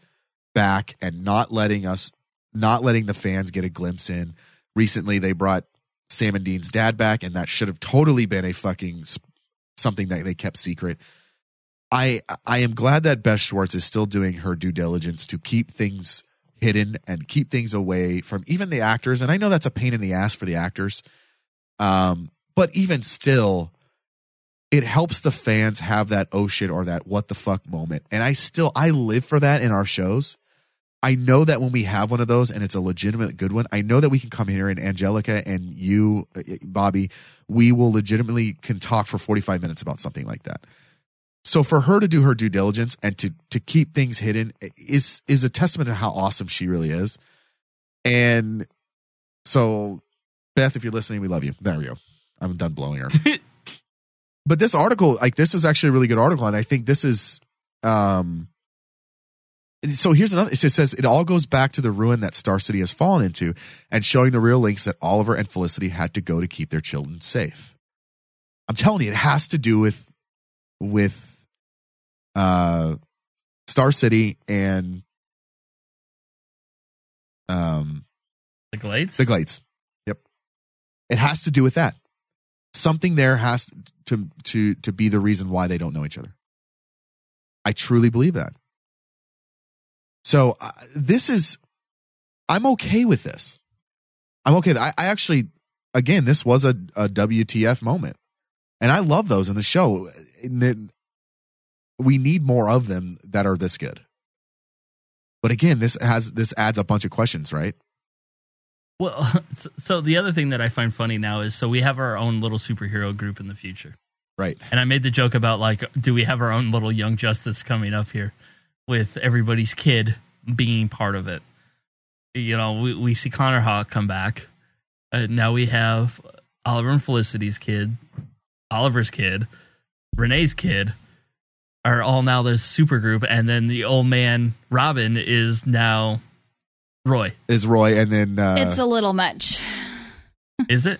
back and not letting the fans get a glimpse in. Recently, they brought Sam and Dean's dad back, and that should have totally been a fucking something that they kept secret. I am glad that Beth Schwartz is still doing her due diligence to keep things hidden and keep things away from even the actors. And I know that's a pain in the ass for the actors. But even still, it helps the fans have that oh shit or that what the fuck moment. And I live for that in our shows. I know that when we have one of those and it's a legitimate good one, I know that we can come here and Angelica and you, Bobby, we will legitimately can talk for 45 minutes about something like that. So for her to do her due diligence and to keep things hidden is a testament to how awesome she really is. And so, Beth, if you're listening, we love you. There we go. I'm done blowing her. But this article, this is actually a really good article, and I think this is – so here's another. It says it all goes back to the ruin that Star City has fallen into, and showing the real lengths that Oliver and Felicity had to go to keep their children safe. I'm telling you, it has to do with Star City and the Glades. The Glades. Yep. It has to do with that. Something there has to be the reason why they don't know each other. I truly believe that. So I'm okay with this. I'm okay. I actually, again, this was a WTF moment. And I love those in the show. We need more of them that are this good. But again, this adds a bunch of questions, right? Well, so the other thing that I find funny now is, so we have our own little superhero group in the future. Right. And I made the joke about, do we have our own little Young Justice coming up here? With everybody's kid being part of it. You know, we see Connor Hawke come back. Now we have Oliver and Felicity's kid, Oliver's kid, Renee's kid are all now this supergroup. And then the old man, Robin, is now Roy. And then... it's a little much. Is it?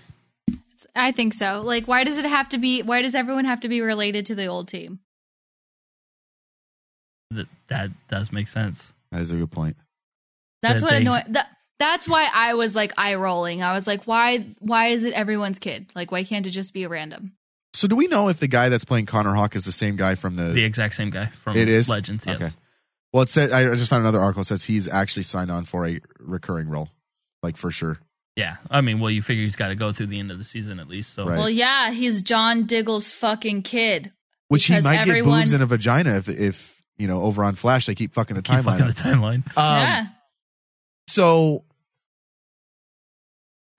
I think so. Why does it have to be... Why does everyone have to be related to the old team? That does make sense. That is a good point. That's why I was eye rolling. I was why is it everyone's kid? Why can't it just be a random? So do we know if the guy that's playing Connor Hawke is the same guy from the exact same guy from Legends? Yes. Okay. Well, it said, I just found another article that says he's actually signed on for a recurring role, for sure. Yeah, you figure he's got to go through the end of the season at least. So, right. Well, yeah, he's John Diggle's fucking kid, which he might get boobs and a vagina if. You know, over on Flash, they keep fucking the timeline. Yeah. So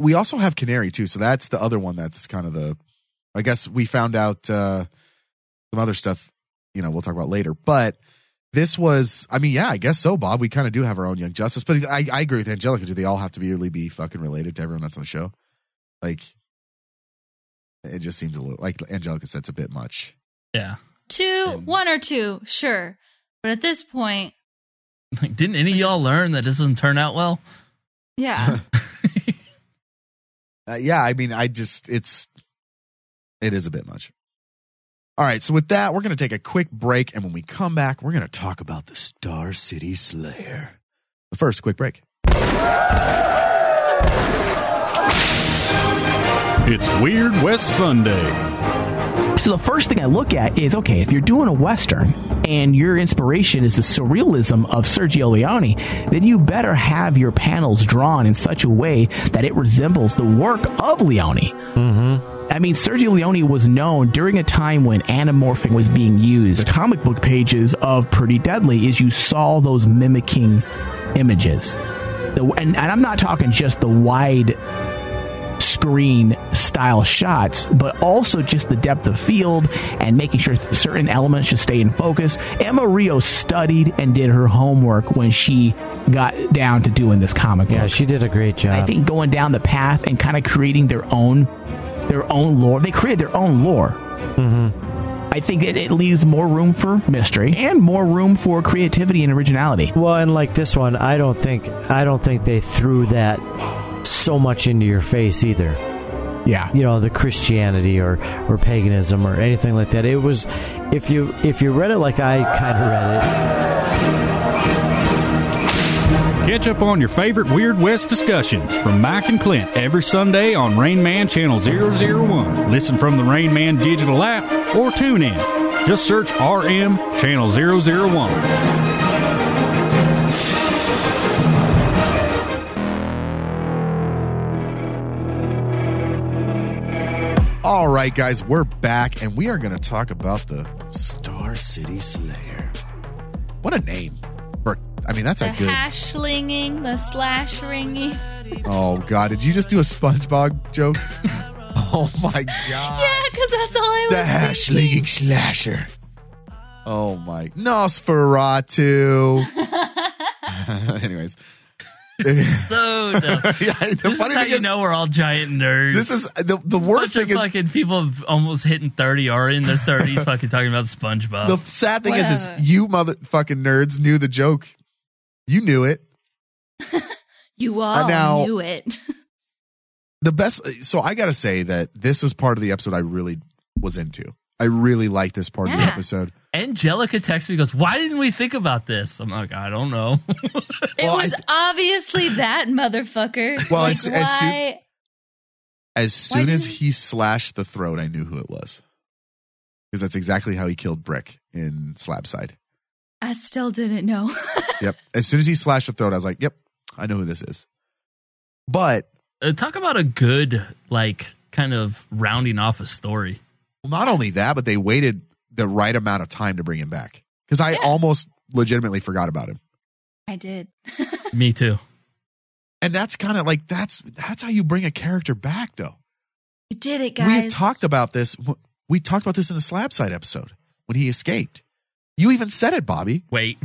we also have Canary too. So that's the other one. That's kind of I guess we found out some other stuff. You know, we'll talk about later. But this was, I guess so, Bob. We kind of do have our own Young Justice. But I agree with Angelica. Do they all have to be fucking related to everyone that's on the show? It just seems a little Angelica said, it's a bit much. Yeah. One or two, sure. But at this point, didn't any of y'all learn that this doesn't turn out well? Yeah. It is a bit much. All right. So with that, we're going to take a quick break. And when we come back, we're going to talk about the Star City Slayer. But first, quick break. It's Weird West Sunday. So the first thing I look at is, okay, if you're doing a Western and your inspiration is the surrealism of Sergio Leone, then you better have your panels drawn in such a way that it resembles the work of Leone. Mm-hmm. I mean, Sergio Leone was known during a time when anamorphing was being used. The comic book pages of Pretty Deadly is you saw those mimicking images. And I'm not talking just the wide screen style shots, but also just the depth of field and making sure certain elements should stay in focus. Emma Rio studied and did her homework when she got down to doing this comic book. Yeah, she did a great job. I think going down the path and kind of creating their own lore. They created their own lore. Mm-hmm. I think it leaves more room for mystery and more room for creativity and originality. Well, and like this one, I don't think they threw that so much into your face either. Yeah. You know, the Christianity or paganism or anything like that. It was, if you read it like I kind of read it. Catch up on your favorite Weird West discussions from Mike and Clint every Sunday on Rain Man Channel 001. Listen from the Rain Man Digital app or tune in. Just search RM Channel 001. All right, guys, we're back, and we are going to talk about the Star City Slayer. What a name. I mean, that's a good... The hash slinging, the slash ringing. Oh, God. Did you just do a SpongeBob joke? Oh, my God. Yeah, because that's all I was thinking. The hash slinging slasher. Oh, my... Nosferatu. Anyways. So dumb. Yeah, this funny is how you know we're all giant nerds. This is the worst thing. Fucking people almost hitting 30 are in their 30s fucking talking about SpongeBob. The sad thing is you motherfucking nerds knew the joke. You knew it. You all knew it. The best. So I got to say that this was part of the episode I really was into. I really liked this part of the episode. Angelica texts me, goes, "Why didn't we think about this?" I'm like, I don't know. Obviously that motherfucker. Well, like, as soon as he slashed the throat, I knew who it was. Because that's exactly how he killed Brick in Slabside. I still didn't know. Yep. As soon as he slashed the throat, I was like, yep, I know who this is. But talk about a good, like, kind of rounding off a story. Well, not only that, but they waited the right amount of time to bring him back. Because I almost legitimately forgot about him. I did. Me too. And that's kind of like, that's how you bring a character back, though. You did it, guys. We had talked about this. We talked about this in the Slabside episode when he escaped. You even said it, Bobby. Wait.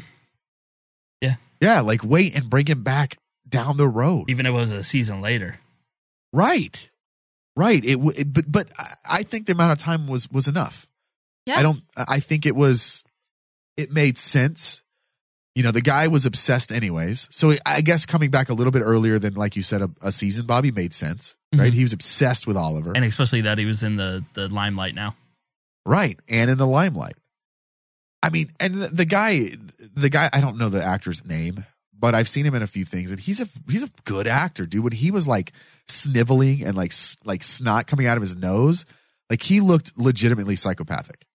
Yeah. Yeah, like wait and bring him back down the road. Even if it was a season later. Right. Right. But I think the amount of time was enough. Yeah. I think it made sense. You know, the guy was obsessed anyways. So I guess coming back a little bit earlier than, like you said, a season, Bobby, made sense, right? Mm-hmm. He was obsessed with Oliver. And especially that he was in the limelight now. Right. And in the limelight. I mean, and the guy, I don't know the actor's name, but I've seen him in a few things, and he's a good actor, dude. When he was like sniveling and like snot coming out of his nose, like he looked legitimately psychopathic.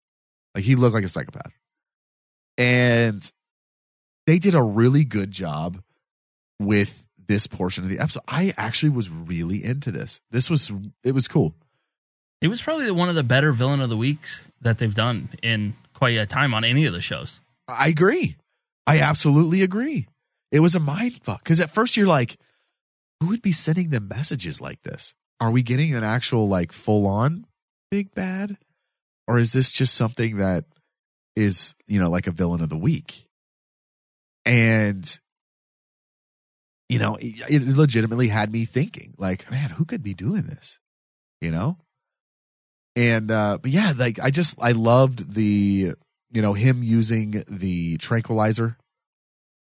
Like he looked like a psychopath. And they did a really good job with this portion of the episode. I actually was really into this. It was cool. It was probably one of the better villain of the weeks that they've done in quite a time on any of the shows. I agree. I absolutely agree. It was a mind fuck. Because at first you're like, who would be sending them messages like this? Are we getting an actual like full on big bad? Or is this just something that is, you know, like a villain of the week? And, you know, it legitimately had me thinking like, man, who could be doing this? You know? And, but yeah, like I loved the, you know, him using the tranquilizer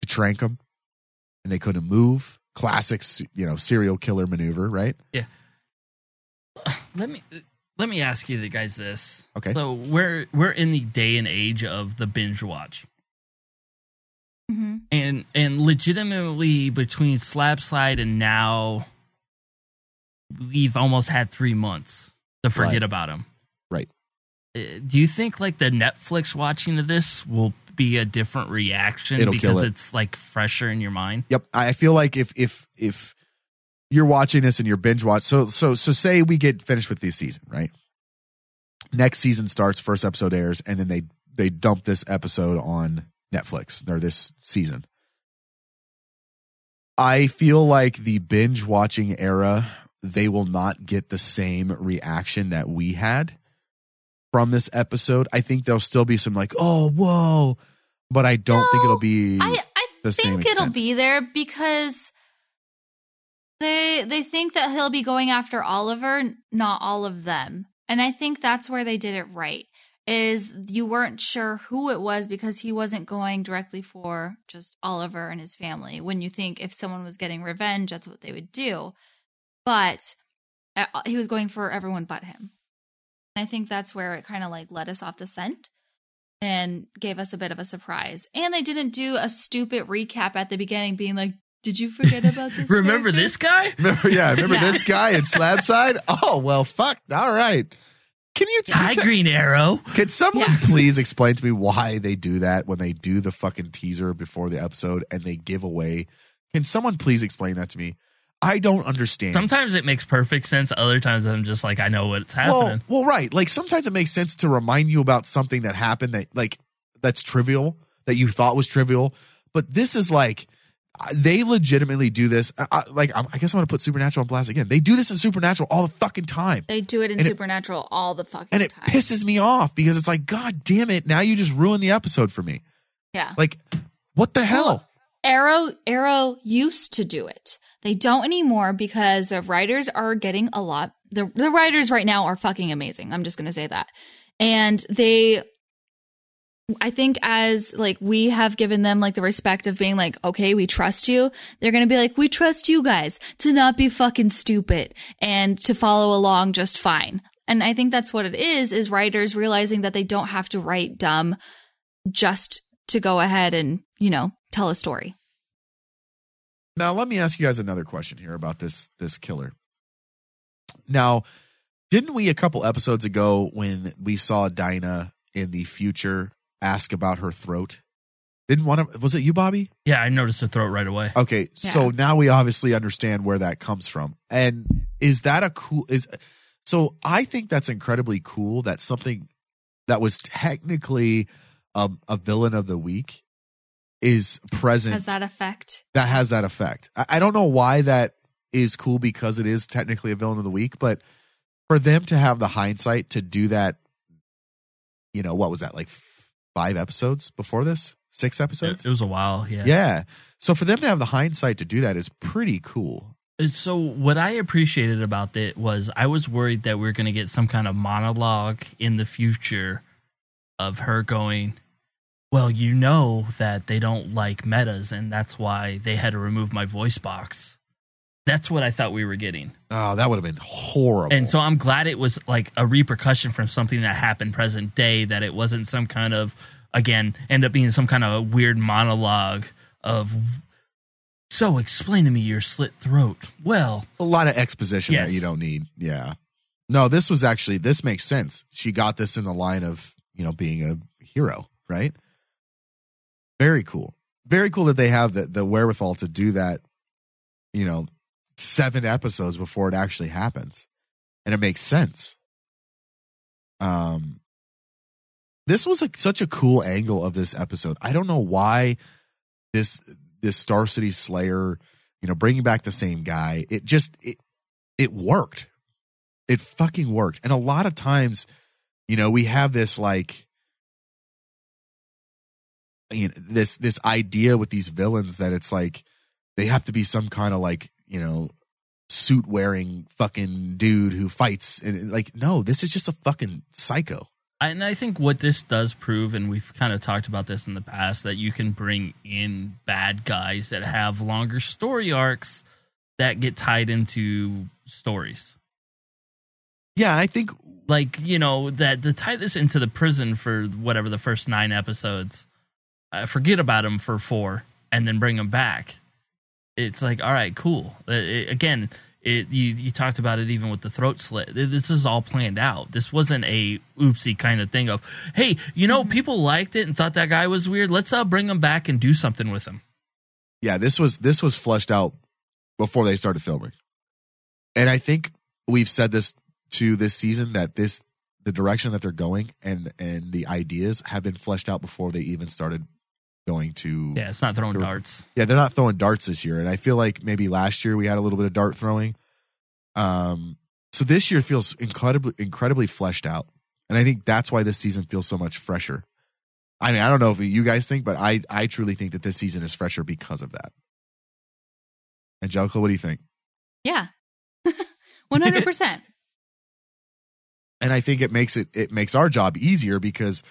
to trank him and they couldn't move. Classic, you know, serial killer maneuver, right? Yeah. Let me ask you guys this. Okay. So we're in the day and age of the binge watch. Mm-hmm. And legitimately between Slabside and now we've almost had 3 months to forget about him. Right. Do you think like the Netflix watching of this will be a different reaction because it's like fresher in your mind? Yep. I feel like if you're watching this and you're binge watch, so say we get finished with this season, right? Next season starts, first episode airs, and then they dump this episode on Netflix or this season. I feel like the binge watching era, they will not get the same reaction that we had from this episode. I think there'll still be some like, oh, whoa, but I don't think it'll be the same. I think it'll be there because they think that he'll be going after Oliver, not all of them. And I think that's where they did it right, is you weren't sure who it was because he wasn't going directly for just Oliver and his family. When you think if someone was getting revenge, that's what they would do. But he was going for everyone but him. And I think that's where it kind of like let us off the scent and gave us a bit of a surprise. And they didn't do a stupid recap at the beginning being like, did you forget about this? Remember character? This guy? Remember this guy in Slabside? Oh, well, fuck. All right. Can you Green Arrow? Can someone please explain to me why they do that when they do the fucking teaser before the episode and they give away? Can someone please explain that to me? I don't understand. Sometimes it makes perfect sense. Other times I'm just like, I know what's happening. Well, right. Like sometimes it makes sense to remind you about something that happened that like that's trivial, that you thought was trivial. But this is like, they legitimately do this. I guess I'm going to put Supernatural on blast again. They do this in Supernatural all the fucking time. They do it in Supernatural all the fucking time. And it pisses me off because it's like, God damn it. Now you just ruined the episode for me. Yeah. Like, what the hell? Well, Arrow used to do it. They don't anymore because the writers are getting a lot. The writers right now are fucking amazing. I'm just going to say that. And they... I think as like we have given them like the respect of being like, okay, we trust you. They're going to be like, we trust you guys to not be fucking stupid and to follow along just fine. And I think that's what it is writers realizing that they don't have to write dumb just to go ahead and, you know, tell a story. Now, let me ask you guys another question here about this killer. Now, didn't we a couple episodes ago when we saw Dinah in the future ask about her throat? Was it you, Bobby? Yeah, I noticed the throat right away. Okay, yeah. So now we obviously understand where that comes from. And is that a cool... So I think that's incredibly cool that something that was technically a villain of the week is present. Has that effect? That has that effect. I don't know why that is cool because it is technically a villain of the week, but for them to have the hindsight to do that, you know, what was that, like 5 episodes before this? 6 episodes? It was a while, yeah. Yeah. So for them to have the hindsight to do that is pretty cool. So what I appreciated about it was I was worried that we were going to get some kind of monologue in the future of her going, well, you know that they don't like metas, and that's why they had to remove my voice box. That's what I thought we were getting. Oh, that would have been horrible. And so I'm glad it was like a repercussion from something that happened present day, that it wasn't some kind of, again, end up being some kind of a weird monologue of, so explain to me your slit throat. Well. A lot of exposition that you don't need. Yeah. No, this makes sense. She got this in the line of, you know, being a hero, right? Very cool. Very cool that they have the wherewithal to do that, you know, 7 episodes before it actually happens, and it makes sense. This was such a cool angle of this episode. I don't know why this Star City Slayer, you know, bringing back the same guy, it worked. It fucking worked. And a lot of times, you know, we have this like, you know, this idea with these villains that it's like they have to be some kind of like, you know, suit wearing fucking dude who fights, and like, no, this is just a fucking psycho. And I think what this does prove, and we've kind of talked about this in the past, that you can bring in bad guys that have longer story arcs that get tied into stories. Yeah, I think like, you know, that to tie this into the prison for whatever the first 9 episodes, forget about them for 4 and then bring them back. It's like, all right, cool. Again, You talked about it even with the throat slit. This is all planned out. This wasn't a oopsie kind of thing of, hey, you know, people liked it and thought that guy was weird. Let's bring him back and do something with him. Yeah, this was fleshed out before they started filming. And I think we've said this to this season, that the direction that they're going and the ideas have been fleshed out before they even started going to... Yeah, it's not throwing darts. Yeah, they're not throwing darts this year. And I feel like maybe last year we had a little bit of dart throwing. So this year feels incredibly fleshed out. And I think that's why this season feels so much fresher. I mean, I don't know if you guys think, but I truly think that this season is fresher because of that. Angelica, what do you think? Yeah. 100%. And I think it makes our job easier because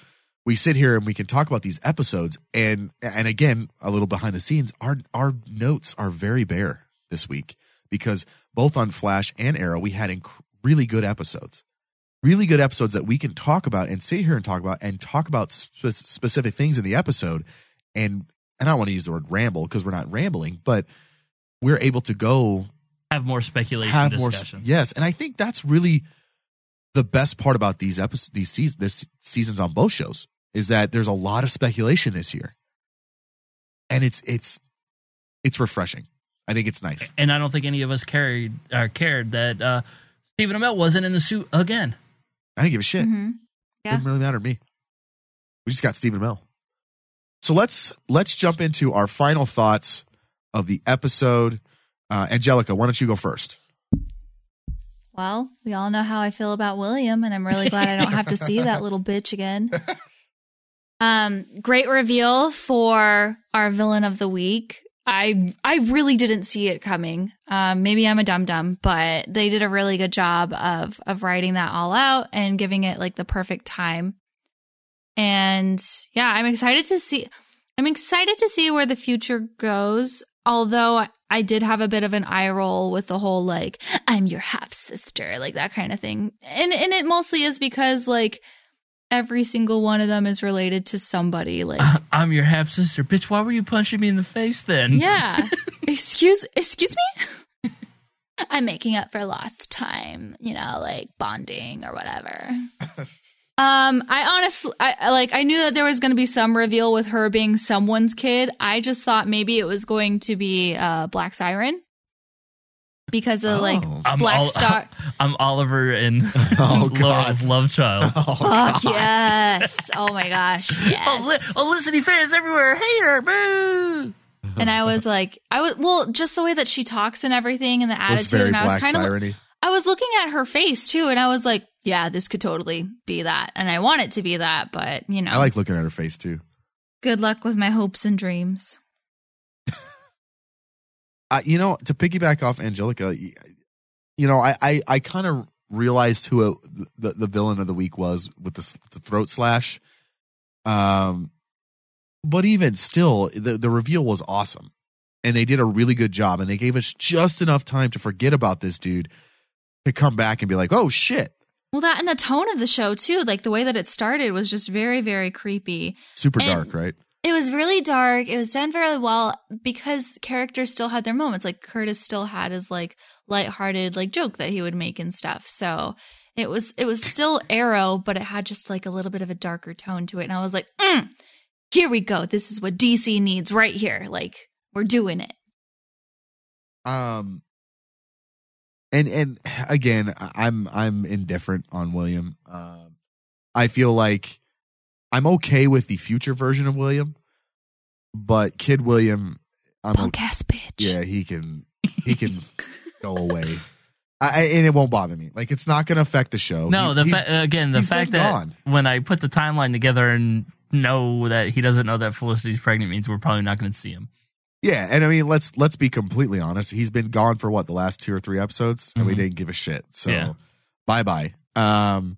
we sit here and we can talk about these episodes. And again, a little behind the scenes, our notes are very bare this week because both on Flash and Arrow, we had really good episodes that we can talk about and sit here and talk about specific things in the episode. And I don't want to use the word ramble because we're not rambling, but we're able to go have more speculation, have discussion. Yes. And I think that's really the best part about these episodes, this seasons on both shows, is that there's a lot of speculation this year, and it's refreshing. I think it's nice, and I don't think any of us cared that Stephen Amell wasn't in the suit again. I didn't give a shit. Mm-hmm. Yeah. Didn't really matter to me. We just got Stephen Amell. So let's jump into our final thoughts of the episode. Angelica, why don't you go first? Well, we all know how I feel about William, and I'm really glad I don't have to see that little bitch again. Great reveal for our villain of the week. I really didn't see it coming. Maybe I'm a dum-dum, but they did a really good job of writing that all out and giving it like the perfect time. And yeah, I'm excited to see where the future goes. Although I did have a bit of an eye roll with the whole, like, I'm your half sister, like that kind of thing. And it mostly is because, like, every single one of them is related to somebody. Like, I'm your half sister. Bitch, why were you punching me in the face then? Yeah. Excuse me? I'm making up for lost time, you know, like bonding or whatever. I knew that there was going to be some reveal with her being someone's kid. I just thought maybe it was going to be Black Siren because of Black Star. I'm Oliver and Laura's love child. Yes. Oh my gosh. Yes. Felicity fans everywhere hate her. Boo. And I was like, just the way that she talks and everything and the attitude, and I was kind of, I was looking at her face too, and I was like, yeah, this could totally be that. And I want it to be that, but, you know. I like looking at her face too. Good luck with my hopes and dreams. You know, to piggyback off Angelica, you know, I kind of realized who the villain of the week was with the throat slash. But even still, the reveal was awesome. And they did a really good job. And they gave us just enough time to forget about this dude to come back and be like, oh, shit. Well, that and the tone of the show, too, like the way that it started was just very, very creepy. Super dark, right? It was really dark. It was done very well because characters still had their moments. Like Curtis still had his like lighthearted like joke that he would make and stuff. So it was still Arrow, but it had just like a little bit of a darker tone to it. And I was like, here we go. This is what DC needs right here. Like, we're doing it. And again, I'm indifferent on William. I feel like I'm okay with the future version of William, but Kid William, I'm punk-ass bitch. Yeah, he can go away, and it won't bother me. Like, it's not going to affect the show. No, the fact that gone. When I put the timeline together and know that he doesn't know that Felicity's pregnant means we're probably not going to see him. Yeah, and I mean, let's be completely honest. He's been gone for what, the last 2 or 3 episodes, and we didn't give a shit. So, yeah. Bye-bye. But I'm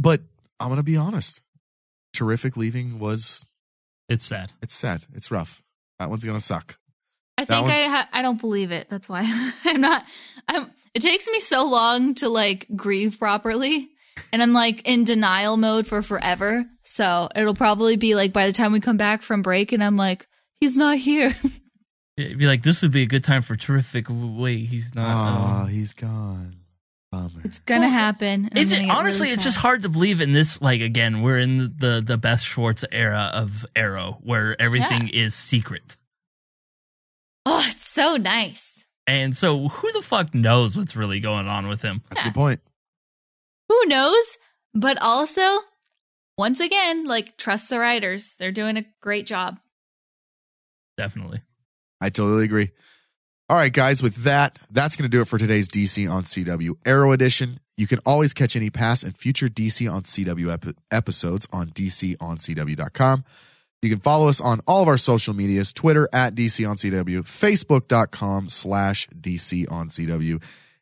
going to be honest. Terrific leaving was... It's sad. It's sad. It's rough. That one's going to suck. I don't believe it. That's why I'm not... It takes me so long to, like, grieve properly. And I'm like in denial mode for forever. So it'll probably be like by the time we come back from break and I'm like, he's not here. It'd be like, this would be a good time for terrific. Wait, he's not. Oh, he's gone. Bummer. It's gonna happen. It's just hard to believe in this. Like, again, we're in the Beth Schwartz era of Arrow, where everything is secret. Oh, it's so nice. And so, who the fuck knows what's really going on with him? That's a good point. Who knows? But also, once again, like, trust the writers. They're doing a great job. Definitely. I totally agree. All right, guys, with that, that's going to do it for today's DC on CW Arrow edition. You can always catch any past and future DC on CW episodes on dconcw.com. You can follow us on all of our social medias, Twitter at DC on CW, Facebook.com/DC on CW,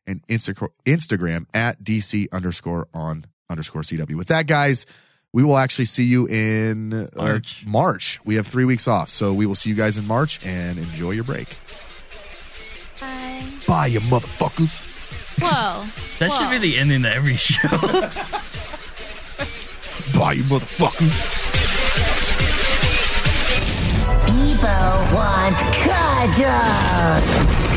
and Instagram at DC_on_CW. With that, guys, we will actually see you in March. We have 3 weeks off, so we will see you guys in March, and enjoy your break. Bye. Bye, you motherfuckers. Whoa. That should be the ending to every show. Bye, you motherfuckers. People want cuddles.